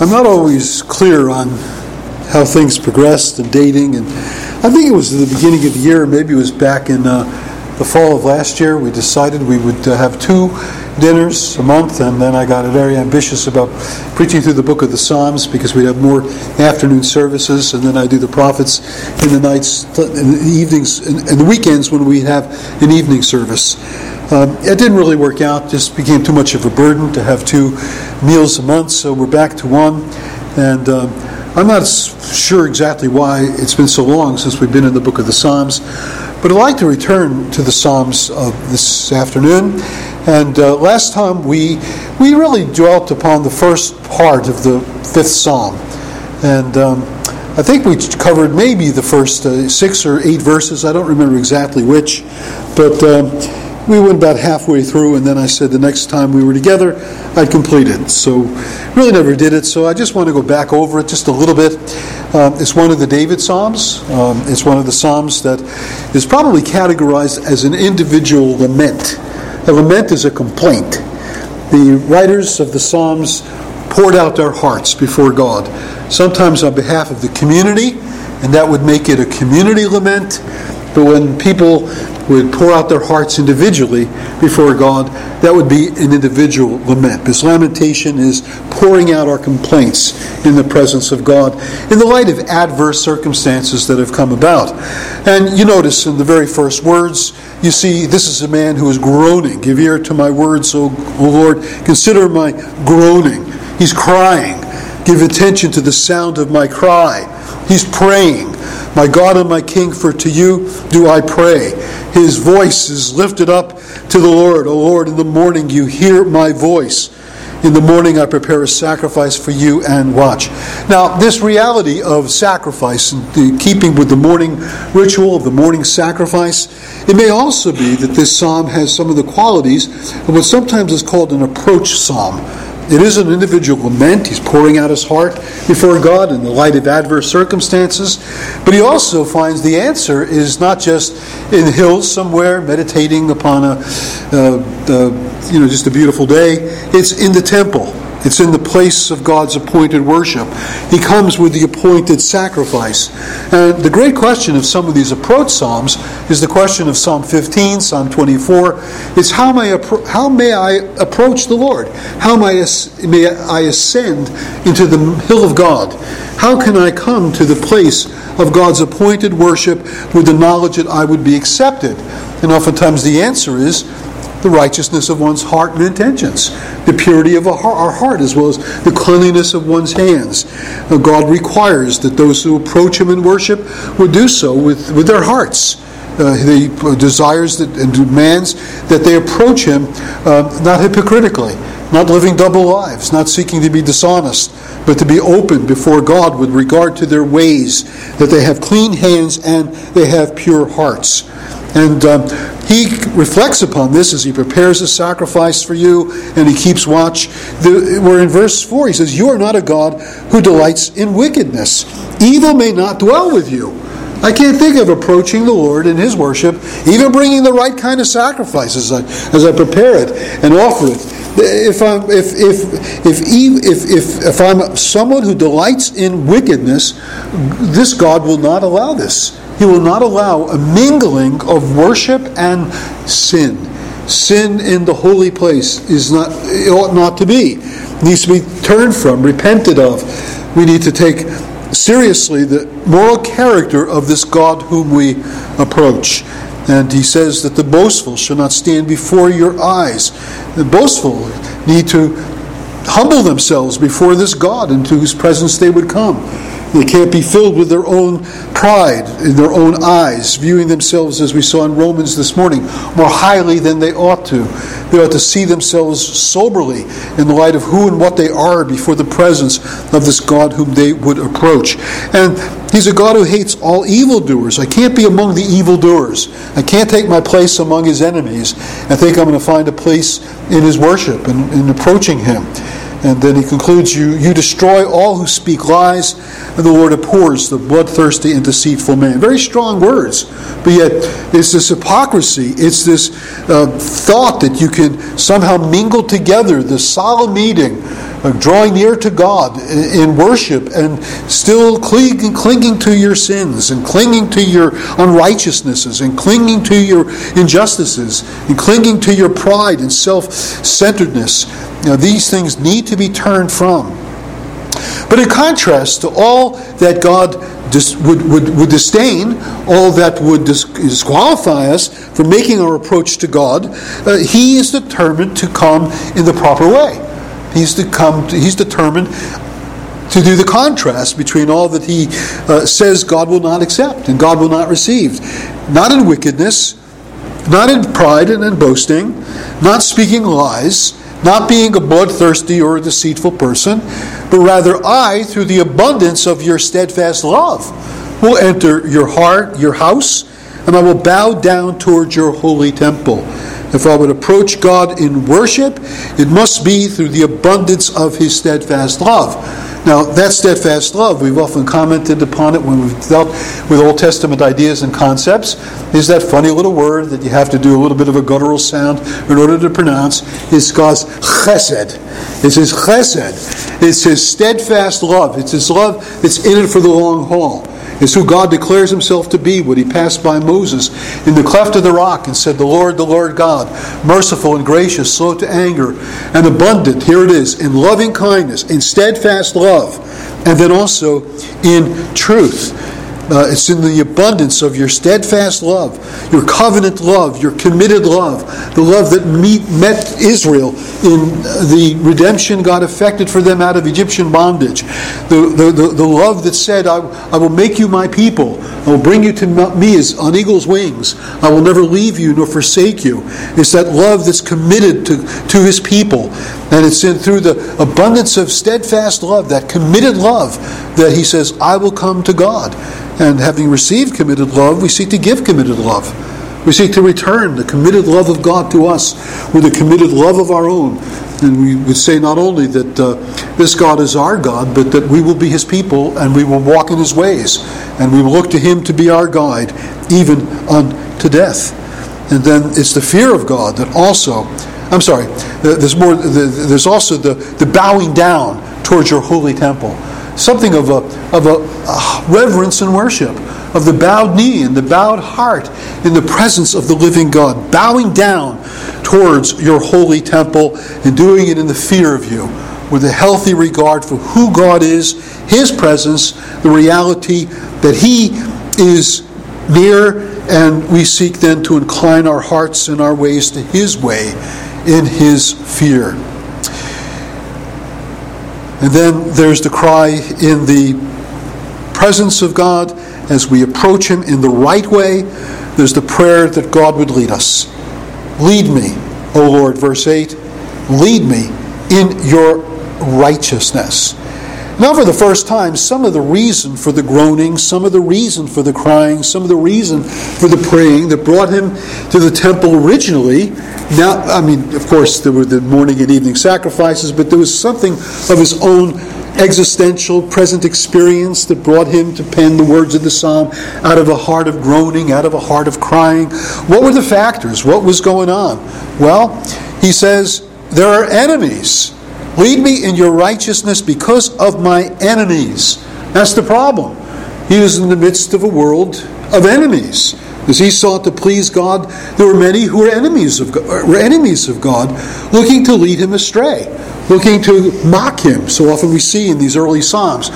I'm not always clear on how things progressed and dating, and I think it was at the beginning of the year, maybe it was back in the fall of last year, we decided we would have 2 dinners a month, and then I got very ambitious about preaching through the book of the Psalms because we'd have more afternoon services, and then I do the prophets in the nights, in the evenings, and the weekends when we have an evening service. It didn't really work out, just became too much of a burden to have 2 meals a month, so we're back to 1, and I'm not sure exactly why it's been so long since we've been in the book of the Psalms, but I'd like to return to the Psalms this afternoon. And last time we really dwelt upon the first part of the 5th Psalm. And I think we covered maybe the first 6 or 8 verses. I don't remember exactly which. But we went about halfway through, and then I said the next time we were together, I'd complete it. So really never did it. So I just want to go back over it just a little bit. It's one of the David Psalms. It's one of the Psalms that is probably categorized as an individual lament. A lament is a complaint. The writers of the Psalms poured out their hearts before God, sometimes on behalf of the community, and that would make it a community lament. But when people would pour out their hearts individually before God, that would be an individual lament. This lamentation is pouring out our complaints in the presence of God in the light of adverse circumstances that have come about. And you notice in the very first words, you see, this is a man who is groaning. Give ear to my words, O Lord. Consider my groaning. He's crying. Give attention to the sound of my cry. He's praying. My God and my King, for to you do I pray. His voice is lifted up to the Lord. O Lord, in the morning you hear my voice. In the morning I prepare a sacrifice for you and watch. Now, this reality of sacrifice, and the keeping with the morning ritual of the morning sacrifice, it may also be that this psalm has some of the qualities of what sometimes is called an approach psalm. It is an individual lament. He's pouring out his heart before God in the light of adverse circumstances. But he also finds the answer is not just in the hills somewhere meditating upon just a beautiful day. It's in the temple. It's in the place of God's appointed worship. He comes with the appointed sacrifice. And the great question of some of these approach psalms is the question of Psalm 15, Psalm 24. It's how may I approach the Lord? How may I ascend into the hill of God? How can I come to the place of God's appointed worship with the knowledge that I would be accepted? And oftentimes the answer is the righteousness of one's heart and intentions, the purity of our heart, as well as the cleanliness of one's hands. God requires that those who approach Him in worship would do so with their hearts. He desires and demands that they approach Him not hypocritically, not living double lives, not seeking to be dishonest, but to be open before God with regard to their ways, that they have clean hands and they have pure hearts. And he reflects upon this as he prepares a sacrifice for you, and he keeps watch. We're in verse 4. He says, you are not a God who delights in wickedness. Evil may not dwell with you. I can't think of approaching the Lord in His worship, even bringing the right kind of sacrifices as I prepare it and offer it. If I'm someone who delights in wickedness, this God will not allow this. He will not allow a mingling of worship and sin. Sin in the holy place it ought not to be. It needs to be turned from, repented of. We need to take seriously the moral character of this God whom we approach. And he says that the boastful shall not stand before your eyes. The boastful need to humble themselves before this God into whose presence they would come. They can't be filled with their own pride in their own eyes, viewing themselves, as we saw in Romans this morning, more highly than they ought to. They ought to see themselves soberly in the light of who and what they are before the presence of this God whom they would approach. And He's a God who hates all evildoers. I can't be among the evildoers. I can't take my place among His enemies. I think I'm going to find a place in His worship and in approaching Him. And then he concludes, you destroy all who speak lies, and the Lord abhors the bloodthirsty and deceitful man. Very strong words, but yet it's this hypocrisy, it's this thought that you can somehow mingle together the solemn meeting drawing near to God in worship and still clinging to your sins and clinging to your unrighteousnesses and clinging to your injustices and clinging to your pride and self-centeredness. You know, these things need to be turned from. But in contrast to all that God would disdain, all that would disqualify us from making our approach to God, He is determined to come in the proper way. He's determined to do the contrast between all that He says God will not accept and God will not receive. Not in wickedness, not in pride and in boasting, not speaking lies, not being a bloodthirsty or a deceitful person, but rather I, through the abundance of your steadfast love, will enter your heart, your house, and I will bow down towards your holy temple. If I would approach God in worship, it must be through the abundance of His steadfast love. Now, that steadfast love, we've often commented upon it when we've dealt with Old Testament ideas and concepts, is that funny little word that you have to do a little bit of a guttural sound in order to pronounce. It's God's chesed. It's His chesed. It's His steadfast love. It's His love that's in it for the long haul. It's who God declares Himself to be when He passed by Moses in the cleft of the rock and said, the Lord God, merciful and gracious, slow to anger, and abundant, here it is, in loving kindness, in steadfast love, and then also in truth. It's in the abundance of your steadfast love, your covenant love, your committed love, the love that met Israel in the redemption God effected for them out of Egyptian bondage. The love that said, I will make you my people. I will bring you to me as on eagle's wings. I will never leave you nor forsake you. It's that love that's committed to His people. And it's through the abundance of steadfast love, that committed love, that He says, I will come to God. And having received committed love, we seek to give committed love. We seek to return the committed love of God to us with a committed love of our own. And we would say not only that this God is our God, but that we will be His people and we will walk in His ways. And we will look to Him to be our guide, even unto death. And then it's the fear of God that also... I'm sorry, there's more. There's also the bowing down towards your holy temple. Something of a reverence and worship, of the bowed knee and the bowed heart in the presence of the living God, bowing down towards your holy temple and doing it in the fear of you, with a healthy regard for who God is, His presence, the reality that He is near, and we seek then to incline our hearts and our ways to His way in His fear. And then there's the cry in the presence of God as we approach Him in the right way. There's the prayer that God would lead us. Lead me, O Lord, verse 8. Lead me in your righteousness. Now, for the first time, some of the reason for the groaning, some of the reason for the crying, some of the reason for the praying that brought Him to the temple originally. Now, I mean, of course, there were the morning and evening sacrifices, but there was something of His own existential present experience that brought Him to pen the words of the psalm out of a heart of groaning, out of a heart of crying. What were the factors? What was going on? Well, He says, there are enemies. Lead me in your righteousness because of my enemies. That's the problem. He was in the midst of a world of enemies. As he sought to please God, there were many who were enemies of God, looking to lead him astray, looking to mock him. So often we see in these early Psalms,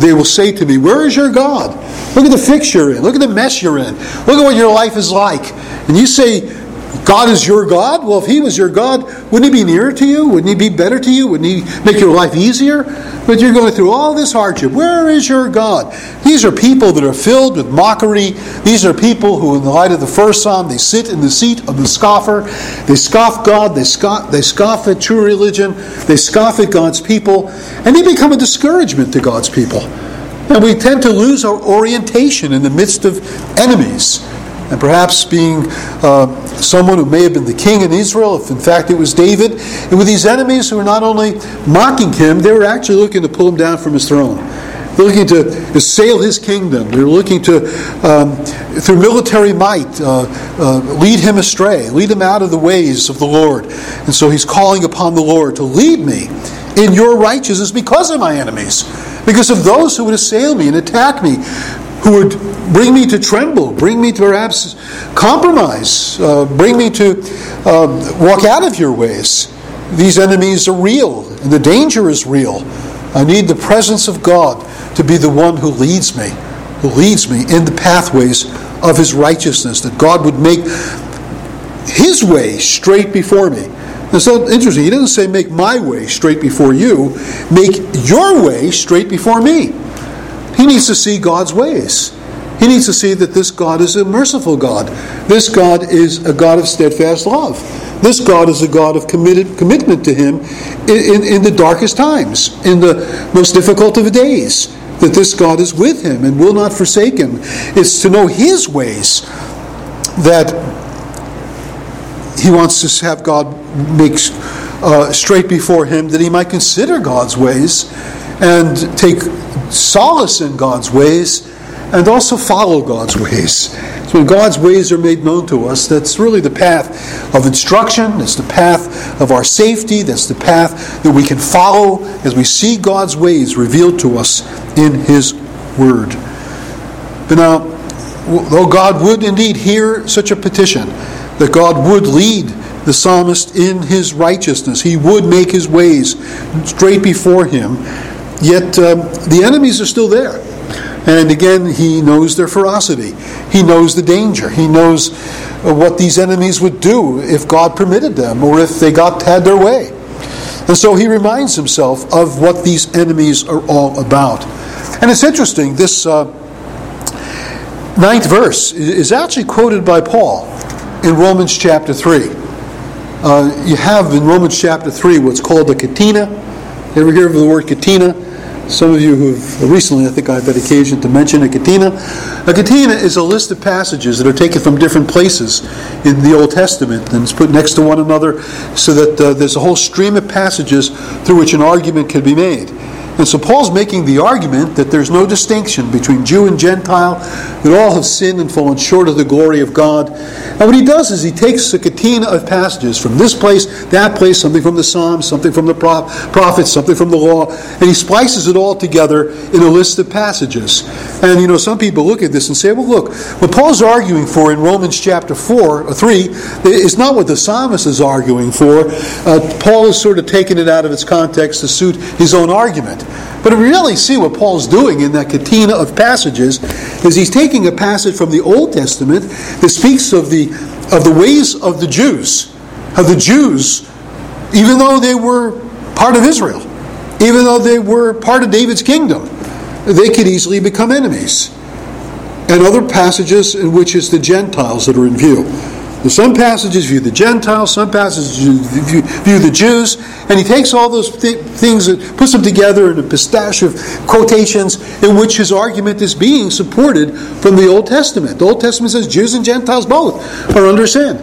they will say to me, where is your God? Look at the fix you're in. Look at the mess you're in. Look at what your life is like. And you say, God is your God? Well, if He was your God, wouldn't He be nearer to you? Wouldn't He be better to you? Wouldn't He make your life easier? But you're going through all this hardship. Where is your God? These are people that are filled with mockery. These are people who, in the light of the first psalm, they sit in the seat of the scoffer. They scoff God. They scoff at true religion. They scoff at God's people. And they become a discouragement to God's people. And we tend to lose our orientation in the midst of enemies. And perhaps being someone who may have been the king in Israel, if in fact it was David, and with these enemies who were not only mocking him, they were actually looking to pull him down from his throne. They're looking to assail his kingdom. They're looking to, through military might, lead him astray, lead him out of the ways of the Lord. And so he's calling upon the Lord to lead me in your righteousness because of my enemies, because of those who would assail me and attack me, who would bring me to tremble, bring me to perhaps compromise, bring me to walk out of your ways. These enemies are real, and the danger is real. I need the presence of God to be the one who leads me in the pathways of His righteousness, that God would make His way straight before me. It's so interesting. He doesn't say make my way straight before you. Make your way straight before me. He needs to see God's ways. He needs to see that this God is a merciful God. This God is a God of steadfast love. This God is a God of commitment to Him in the darkest times, in the most difficult of days, that this God is with him and will not forsake him. It's to know His ways that he wants to have God make straight before him, that he might consider God's ways and take solace in God's ways and also follow God's ways. So when God's ways are made known to us, that's really the path of instruction, it's the path of our safety, that's the path that we can follow as we see God's ways revealed to us in His Word. But now, though God would indeed hear such a petition, that God would lead the psalmist in his righteousness, he would make his ways straight before him, yet the enemies are still there. And again, he knows their ferocity. He knows the danger. He knows what these enemies would do if God permitted them or if they had their way. And so he reminds himself of what these enemies are all about. And it's interesting, this ninth verse is actually quoted by Paul in Romans chapter 3. You have in Romans chapter 3 what's called the catena. Ever hear of the word catena? Some of you who've recently, I think I've had occasion to mention a catena. A catena is a list of passages that are taken from different places in the Old Testament and it's put next to one another so that there's a whole stream of passages through which an argument can be made. And so Paul's making the argument that there's no distinction between Jew and Gentile, that all have sinned and fallen short of the glory of God. And what he does is he takes a catena of passages from this place, that place, something from the Psalms, something from the prophets, something from the law, and he splices it all together in a list of passages. And you know, some people look at this and say, well look, what Paul's arguing for in Romans chapter 3 is not what the psalmist is arguing for. Paul has sort of taken it out of its context to suit his own argument. But if we really see what Paul's doing in that catena of passages, is he's taking a passage from the Old Testament that speaks of the ways of the Jews. How the Jews, even though they were part of Israel, even though they were part of David's kingdom, they could easily become enemies. And other passages in which it's the Gentiles that are in view. Some passages view the Gentiles, some passages view the Jews, and he takes all those things and puts them together in a pistache of quotations in which his argument is being supported from the Old Testament. The Old Testament says Jews and Gentiles both are under sin.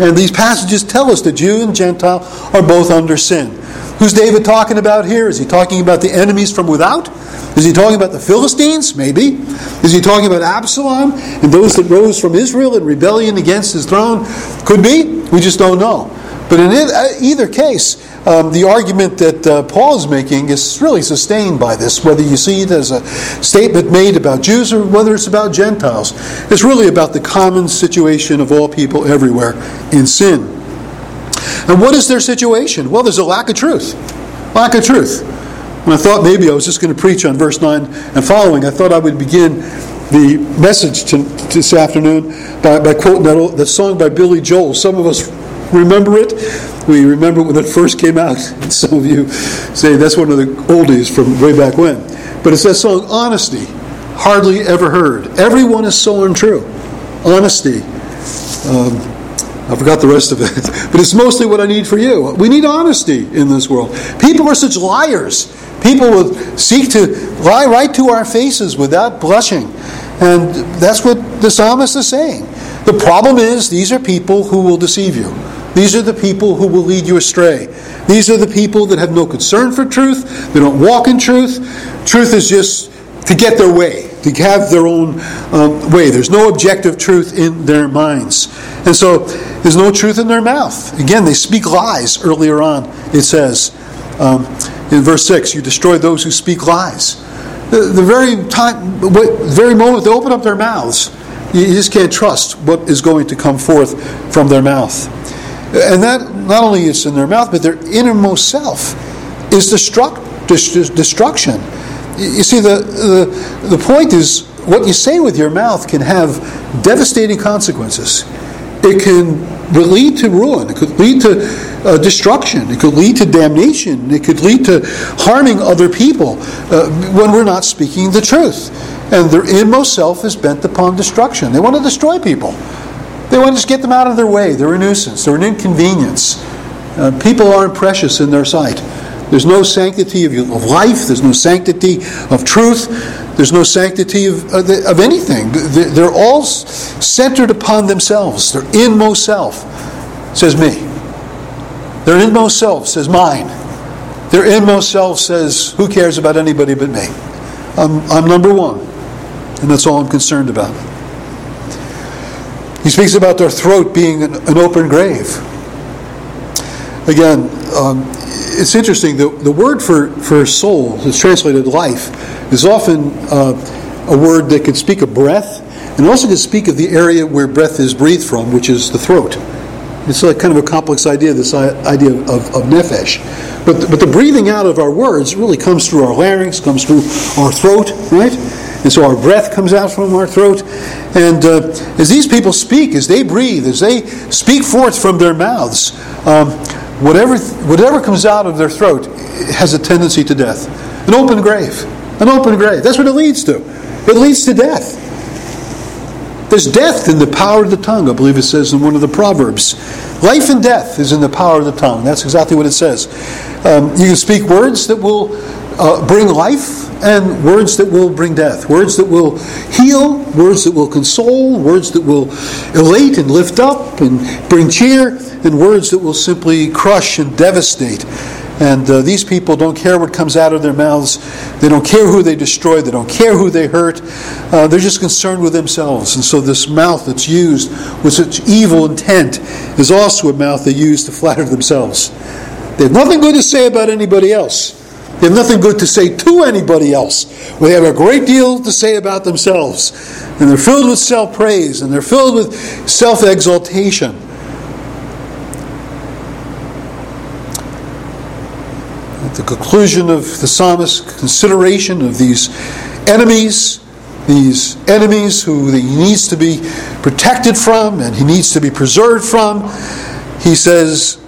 And these passages tell us that Jew and Gentile are both under sin. Who's David talking about here? Is he talking about the enemies from without? Is he talking about the Philistines? Maybe. Is he talking about Absalom and those that rose from Israel in rebellion against his throne? Could be. We just don't know. But in either case, the argument that Paul is making is really sustained by this, whether you see it as a statement made about Jews or whether it's about Gentiles. It's really about the common situation of all people everywhere in sin. And what is their situation? Well, there's a lack of truth. Lack of truth. And I thought maybe I was just going to preach on verse 9 and following. I thought I would begin the message this afternoon by quoting that song by Billy Joel. Some of us remember it. We remember when it first came out. And some of you say that's one of the oldies from way back when. But it's that song, Honesty, Hardly Ever Heard. Everyone is so untrue. Honesty. I forgot the rest of it. But it's mostly what I need for you. We need honesty in this world. People are such liars. People will seek to lie right to our faces without blushing. And that's what the psalmist is saying. The problem is, these are people who will deceive you. These are the people who will lead you astray. These are the people that have no concern for truth. They don't walk in truth. Truth is just to get their way, to have their own way. There's no objective truth in their minds. And so, there's no truth in their mouth. Again, they speak lies earlier on, it says. in verse 6, you destroy those who speak lies. The very moment they open up their mouths, you just can't trust what is going to come forth from their mouth. And that not only is in their mouth, but their innermost self is destruction. You see, the point is, what you say with your mouth can have devastating consequences. It can lead to ruin. It could lead to destruction. It could lead to damnation. It could lead to harming other people when we're not speaking the truth. And their inmost self is bent upon destruction. They want to destroy people. They want to just get them out of their way. They're a nuisance. They're an inconvenience. People aren't precious in their sight. There's no sanctity of life. There's no sanctity of truth. There's no sanctity of anything. They're all centered upon themselves. Their inmost self says me. Their inmost self says mine. Their inmost self says, who cares about anybody but me? I'm number one. And that's all I'm concerned about. He speaks about their throat being an open grave. Again, it's interesting, the word for soul, that's translated life, is often a word that can speak of breath, and also can speak of the area where breath is breathed from, which is the throat. It's like kind of a complex idea, this idea of nephesh. But the breathing out of our words really comes through our larynx, comes through our throat, right? And so our breath comes out from our throat. And as these people speak, as they breathe, as they speak forth from their mouths, whatever comes out of their throat has a tendency to death. An open grave. An open grave. That's what it leads to. It leads to death. There's death in the power of the tongue, I believe it says in one of the Proverbs. Life and death is in the power of the tongue. That's exactly what it says. You can speak words that will bring life and words that will bring death. Words that will heal, words that will console, words that will elate and lift up and bring cheer, and words that will simply crush and devastate. And these people don't care what comes out of their mouths. They don't care who they destroy. They don't care who they hurt. They're just concerned with themselves. And so this mouth that's used with such evil intent is also a mouth they use to flatter themselves. They have nothing good to say about anybody else. They have nothing good to say to anybody else. Well, they have a great deal to say about themselves. And they're filled with self-praise. And they're filled with self-exaltation. At the conclusion of the psalmist's consideration of these enemies who he needs to be protected from and he needs to be preserved from, he says,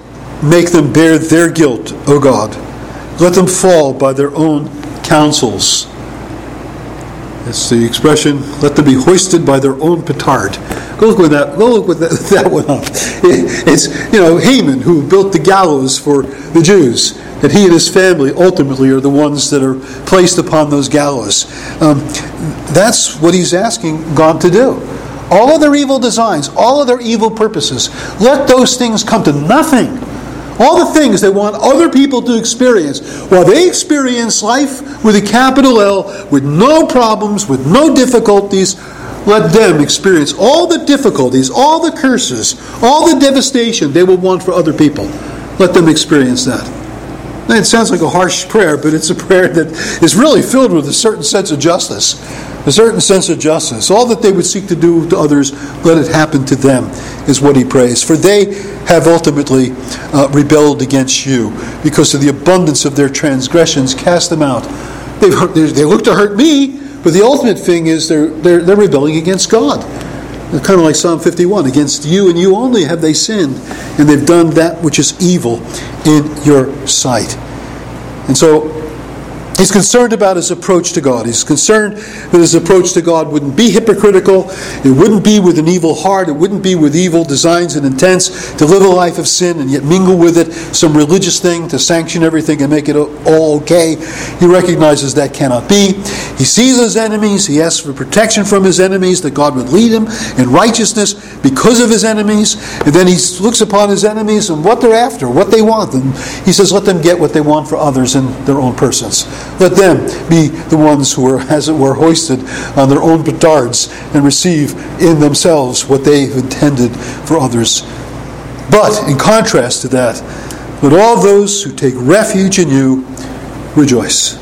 make them bear their guilt, O God. Let them fall by their own counsels. That's the expression, let them be hoisted by their own petard. Go look that one up. It's, Haman who built the gallows for the Jews. That he and his family ultimately are the ones that are placed upon those gallows. That's what he's asking God to do. All of their evil designs, all of their evil purposes, let those things come to nothing. All the things they want other people to experience, while they experience life with a capital L, with no problems, with no difficulties, let them experience all the difficulties, all the curses, all the devastation they will want for other people. Let them experience that. It sounds like a harsh prayer, but it's a prayer that is really filled with a certain sense of justice. A certain sense of justice. All that they would seek to do to others, let it happen to them, is what he prays. For they have ultimately rebelled against you. Because of the abundance of their transgressions, cast them out. They look to hurt me, but the ultimate thing is they're rebelling against God. They're kind of like Psalm 51. Against you and you only have they sinned, and they've done that which is evil in your sight. And so he's concerned about his approach to God. He's concerned that his approach to God wouldn't be hypocritical. It wouldn't be with an evil heart. It wouldn't be with evil designs and intents to live a life of sin and yet mingle with it some religious thing to sanction everything and make it all okay. He recognizes that cannot be. He sees his enemies. He asks for protection from his enemies, that God would lead him in righteousness because of his enemies. And then he looks upon his enemies and what they're after, what they want. And he says, let them get what they want for others in their own persons. Let them be the ones who are, as it were, hoisted on their own petards and receive in themselves what they intended for others. But, in contrast to that, let all those who take refuge in you rejoice.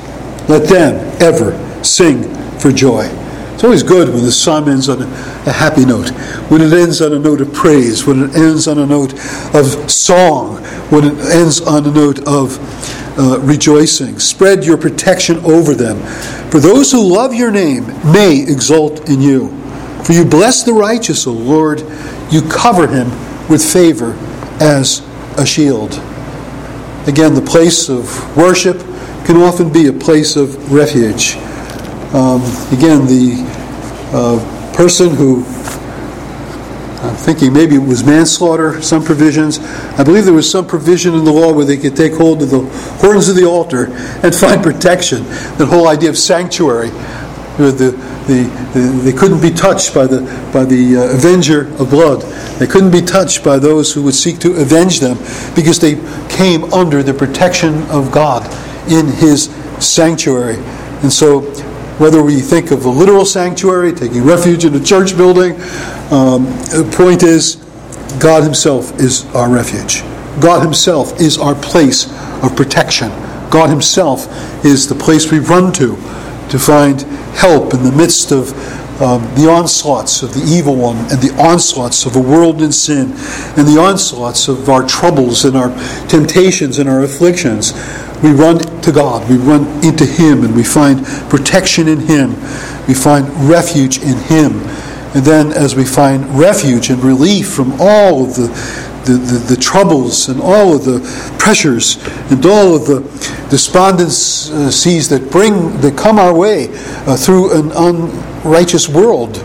Let them ever sing for joy. It's always good when the psalm ends on a happy note, when it ends on a note of praise, when it ends on a note of song, when it ends on a note of rejoicing. Spread your protection over them. For those who love your name may exult in you. For you bless the righteous, O Lord. You cover him with favor as a shield. Again, the place of worship can often be a place of refuge. Again, the person who, I'm thinking maybe it was manslaughter, some provisions. I believe there was some provision in the law where they could take hold of the horns of the altar and find protection. That whole idea of sanctuary, they couldn't be touched by the avenger of blood. They couldn't be touched by those who would seek to avenge them because they came under the protection of God in His sanctuary. And so, whether we think of a literal sanctuary, taking refuge in a church building, the point is, God Himself is our refuge. God Himself is our place of protection. God Himself is the place we run to find help in the midst of the onslaughts of the evil one, and the onslaughts of a world in sin, and the onslaughts of our troubles and our temptations and our afflictions. We run to God, we run into Him, and we find protection in Him. We find refuge in Him. And then as we find refuge and relief from all of the troubles and all of the pressures and all of the despondencies that come our way through an unrighteous world,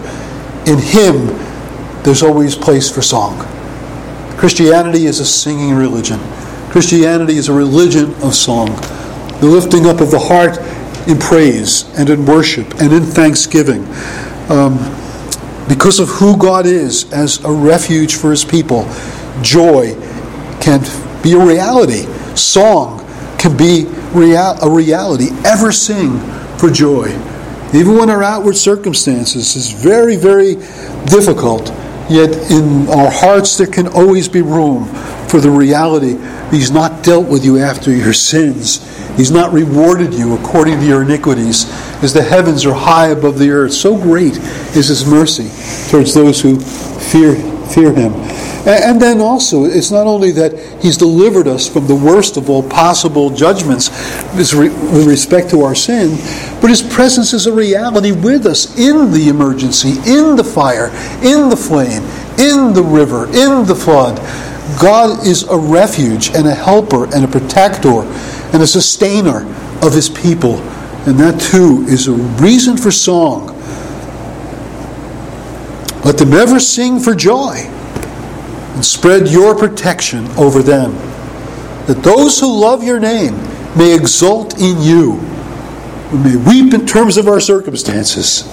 in Him there's always place for song. Christianity is a singing religion. Christianity is a religion of song. The lifting up of the heart in praise and in worship and in thanksgiving. Because of who God is as a refuge for His people, joy can be a reality. Song can be a reality. Ever sing for joy. Even when our outward circumstances is very, very difficult, yet in our hearts there can always be room for the reality that He's not dealt with you after your sins. He's not rewarded you according to your iniquities. As the heavens are high above the earth, so great is His mercy towards those who fear Him. And then also, it's not only that He's delivered us from the worst of all possible judgments with respect to our sin, but His presence is a reality with us in the emergency, in the fire, in the flame, in the river, in the flood. God is a refuge and a helper and a protector and a sustainer of His people. And that too is a reason for song. Let them ever sing for joy, and spread your protection over them, that those who love your name may exult in you. We may weep in terms of our circumstances.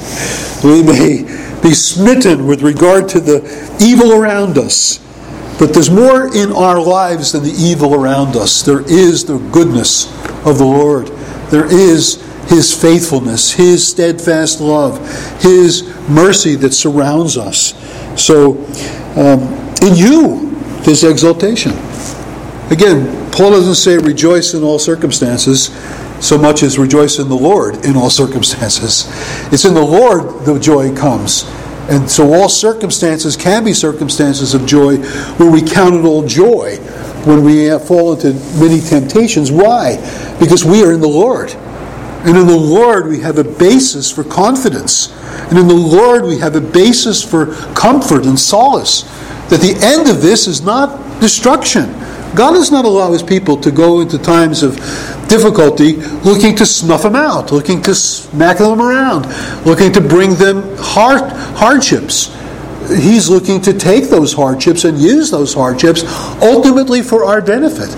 We may be smitten with regard to the evil around us. But there's more in our lives than the evil around us. There is the goodness of the Lord. There is His faithfulness, His steadfast love, His mercy that surrounds us. So, in you, there's exaltation. Again, Paul doesn't say rejoice in all circumstances so much as rejoice in the Lord in all circumstances. It's in the Lord the joy comes. And so all circumstances can be circumstances of joy, where we count it all joy when we fall into many temptations. Why? Because we are in the Lord. And in the Lord we have a basis for confidence. And in the Lord we have a basis for comfort and solace. That the end of this is not destruction. God does not allow His people to go into times of difficulty looking to snuff them out, looking to smack them around, looking to bring them hardships. He's looking to take those hardships and use those hardships ultimately for our benefit.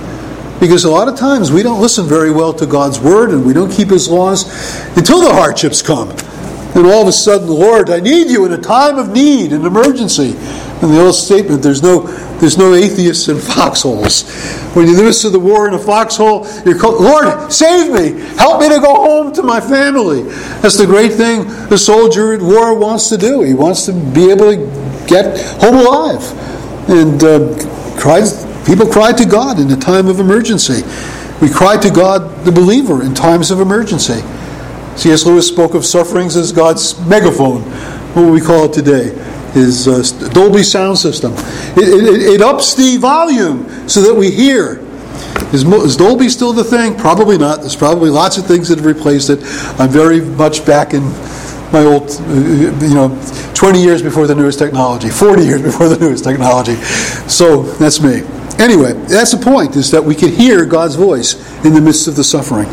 Because a lot of times we don't listen very well to God's word and we don't keep His laws until the hardships come. And all of a sudden, Lord, I need you in a time of need, an emergency. And the old statement, there's no atheists in foxholes. When you're in the midst of the war in a foxhole, you're called, Lord, save me! Help me to go home to my family! That's the great thing the soldier at war wants to do. He wants to be able to get home alive. And people cry to God in a time of emergency. We cry to God, the believer, in times of emergency. C.S. Lewis spoke of sufferings as God's megaphone, what we call it today, his Dolby sound system. It ups the volume so that we hear. Is Dolby still the thing? Probably not. There's probably lots of things that have replaced it. I'm very much back in my old, 20 years before the newest technology, 40 years before the newest technology. So that's me. Anyway, that's the point, is that we can hear God's voice in the midst of the suffering.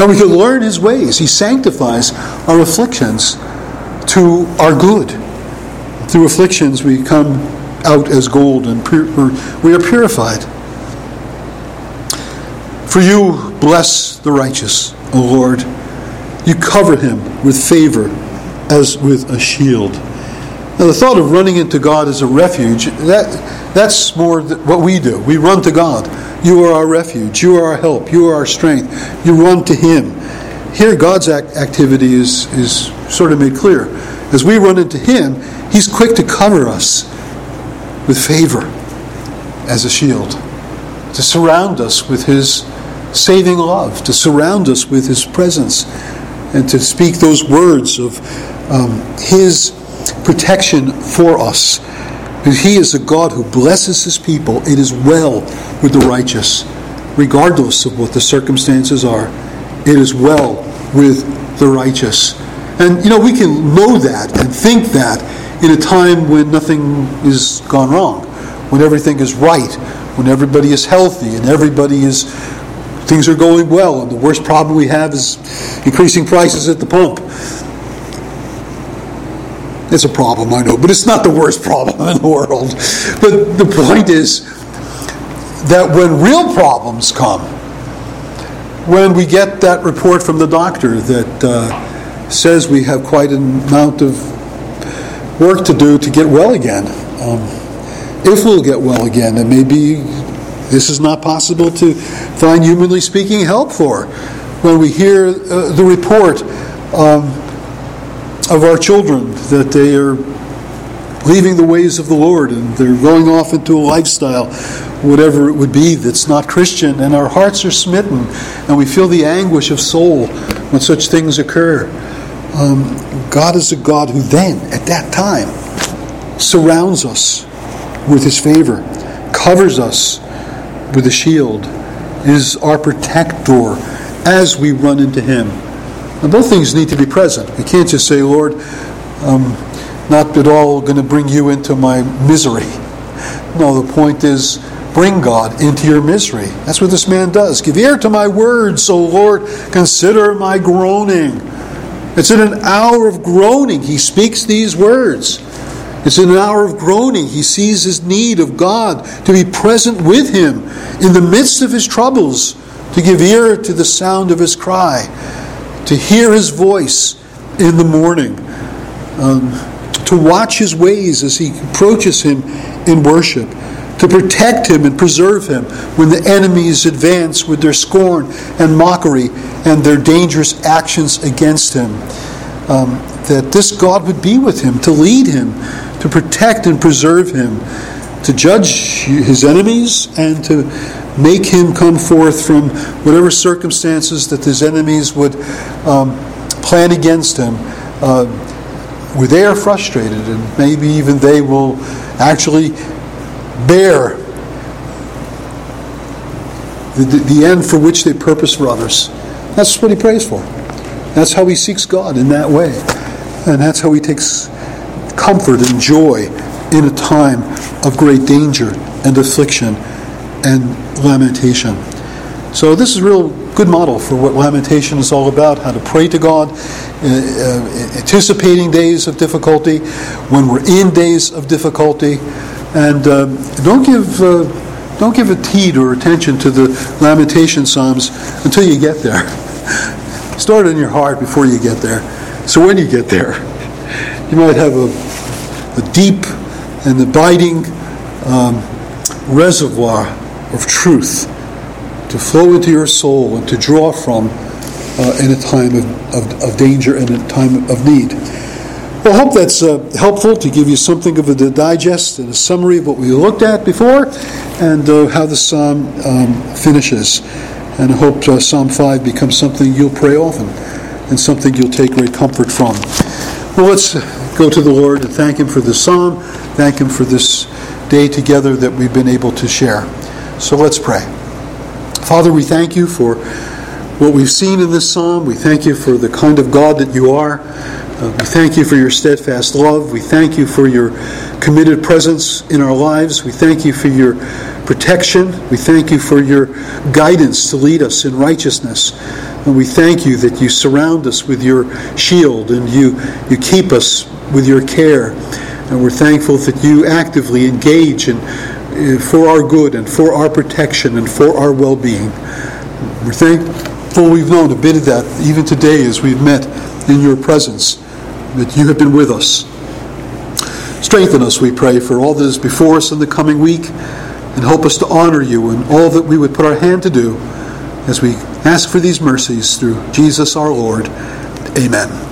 And we can learn His ways. He sanctifies our afflictions to our good. Through afflictions we come out as gold and we are purified. For you bless the righteous, O Lord. You cover him with favor as with a shield. Now the thought of running into God as a refuge, that's more what we do. We run to God. You are our refuge. You are our help. You are our strength. You run to Him. Here God's activity is sort of made clear. As we run into Him, He's quick to cover us with favor as a shield, to surround us with His saving love, to surround us with His presence, and to speak those words of His protection for us. Because He is a God who blesses His people. It is well with the righteous, regardless of what the circumstances are. It is well with the righteous. And, we can know that and think that in a time when nothing is gone wrong, when everything is right, when everybody is healthy and things are going well, and the worst problem we have is increasing prices at the pump. It's a problem, I know, but it's not the worst problem in the world. But the point is that when real problems come, when we get that report from the doctor that says we have quite an amount of work to do to get well again, if we'll get well again, and maybe this is not possible to find, humanly speaking, help for. When we hear the report of our children that they are leaving the ways of the Lord and they're going off into a lifestyle, whatever it would be, that's not Christian, and our hearts are smitten and we feel the anguish of soul when such things occur, God is a God who then, at that time, surrounds us with His favor, covers us with a shield, is our protector as we run into Him. And both things need to be present. We can't just say, Lord, I'm not at all going to bring you into my misery. No, the point is, bring God into your misery. That's what this man does. Give ear to my words, O Lord, consider my groaning. It's in an hour of groaning he speaks these words. It's in an hour of groaning he sees his need of God to be present with him in the midst of his troubles, to give ear to the sound of his cry, to hear his voice in the morning, to watch his ways as he approaches him in worship, to protect him and preserve him when the enemies advance with their scorn and mockery and their dangerous actions against him. That this God would be with him, to lead him, to protect and preserve him, to judge his enemies, and to make him come forth from whatever circumstances that his enemies would plan against him, where they are frustrated, and maybe even they will actually bear the end for which they purpose for others. That's what he prays for. That's how he seeks God, in that way. And that's how he takes comfort and joy in a time of great danger and affliction and lamentation. So this is a real good model for what lamentation is all about, how to pray to God, anticipating days of difficulty, when we're in days of difficulty. And don't give a heed or attention to the lamentation psalms until you get there. Start in your heart before you get there. So when you get there, you might have a deep and abiding reservoir of truth to flow into your soul and to draw from in a time of danger and a time of need. Well, I hope that's helpful to give you something of a digest and a summary of what we looked at before and how the psalm finishes. And I hope Psalm 5 becomes something you'll pray often and something you'll take great comfort from. Well, let's go to the Lord and thank Him for this psalm. Thank Him for this day together that we've been able to share. So let's pray. Father, we thank You for what we've seen in this psalm. We thank You for the kind of God that You are. We thank You for Your steadfast love. We thank You for Your committed presence in our lives. We thank You for Your protection. We thank You for Your guidance to lead us in righteousness. And we thank You that You surround us with Your shield and you keep us with Your care. And we're thankful that You actively engage for our good and for our protection and for our well-being. We're thankful we've known a bit of that even today as we've met in Your presence, that You have been with us. Strengthen us, we pray, for all that is before us in the coming week, and help us to honor You in all that we would put our hand to do as we ask for these mercies through Jesus our Lord. Amen.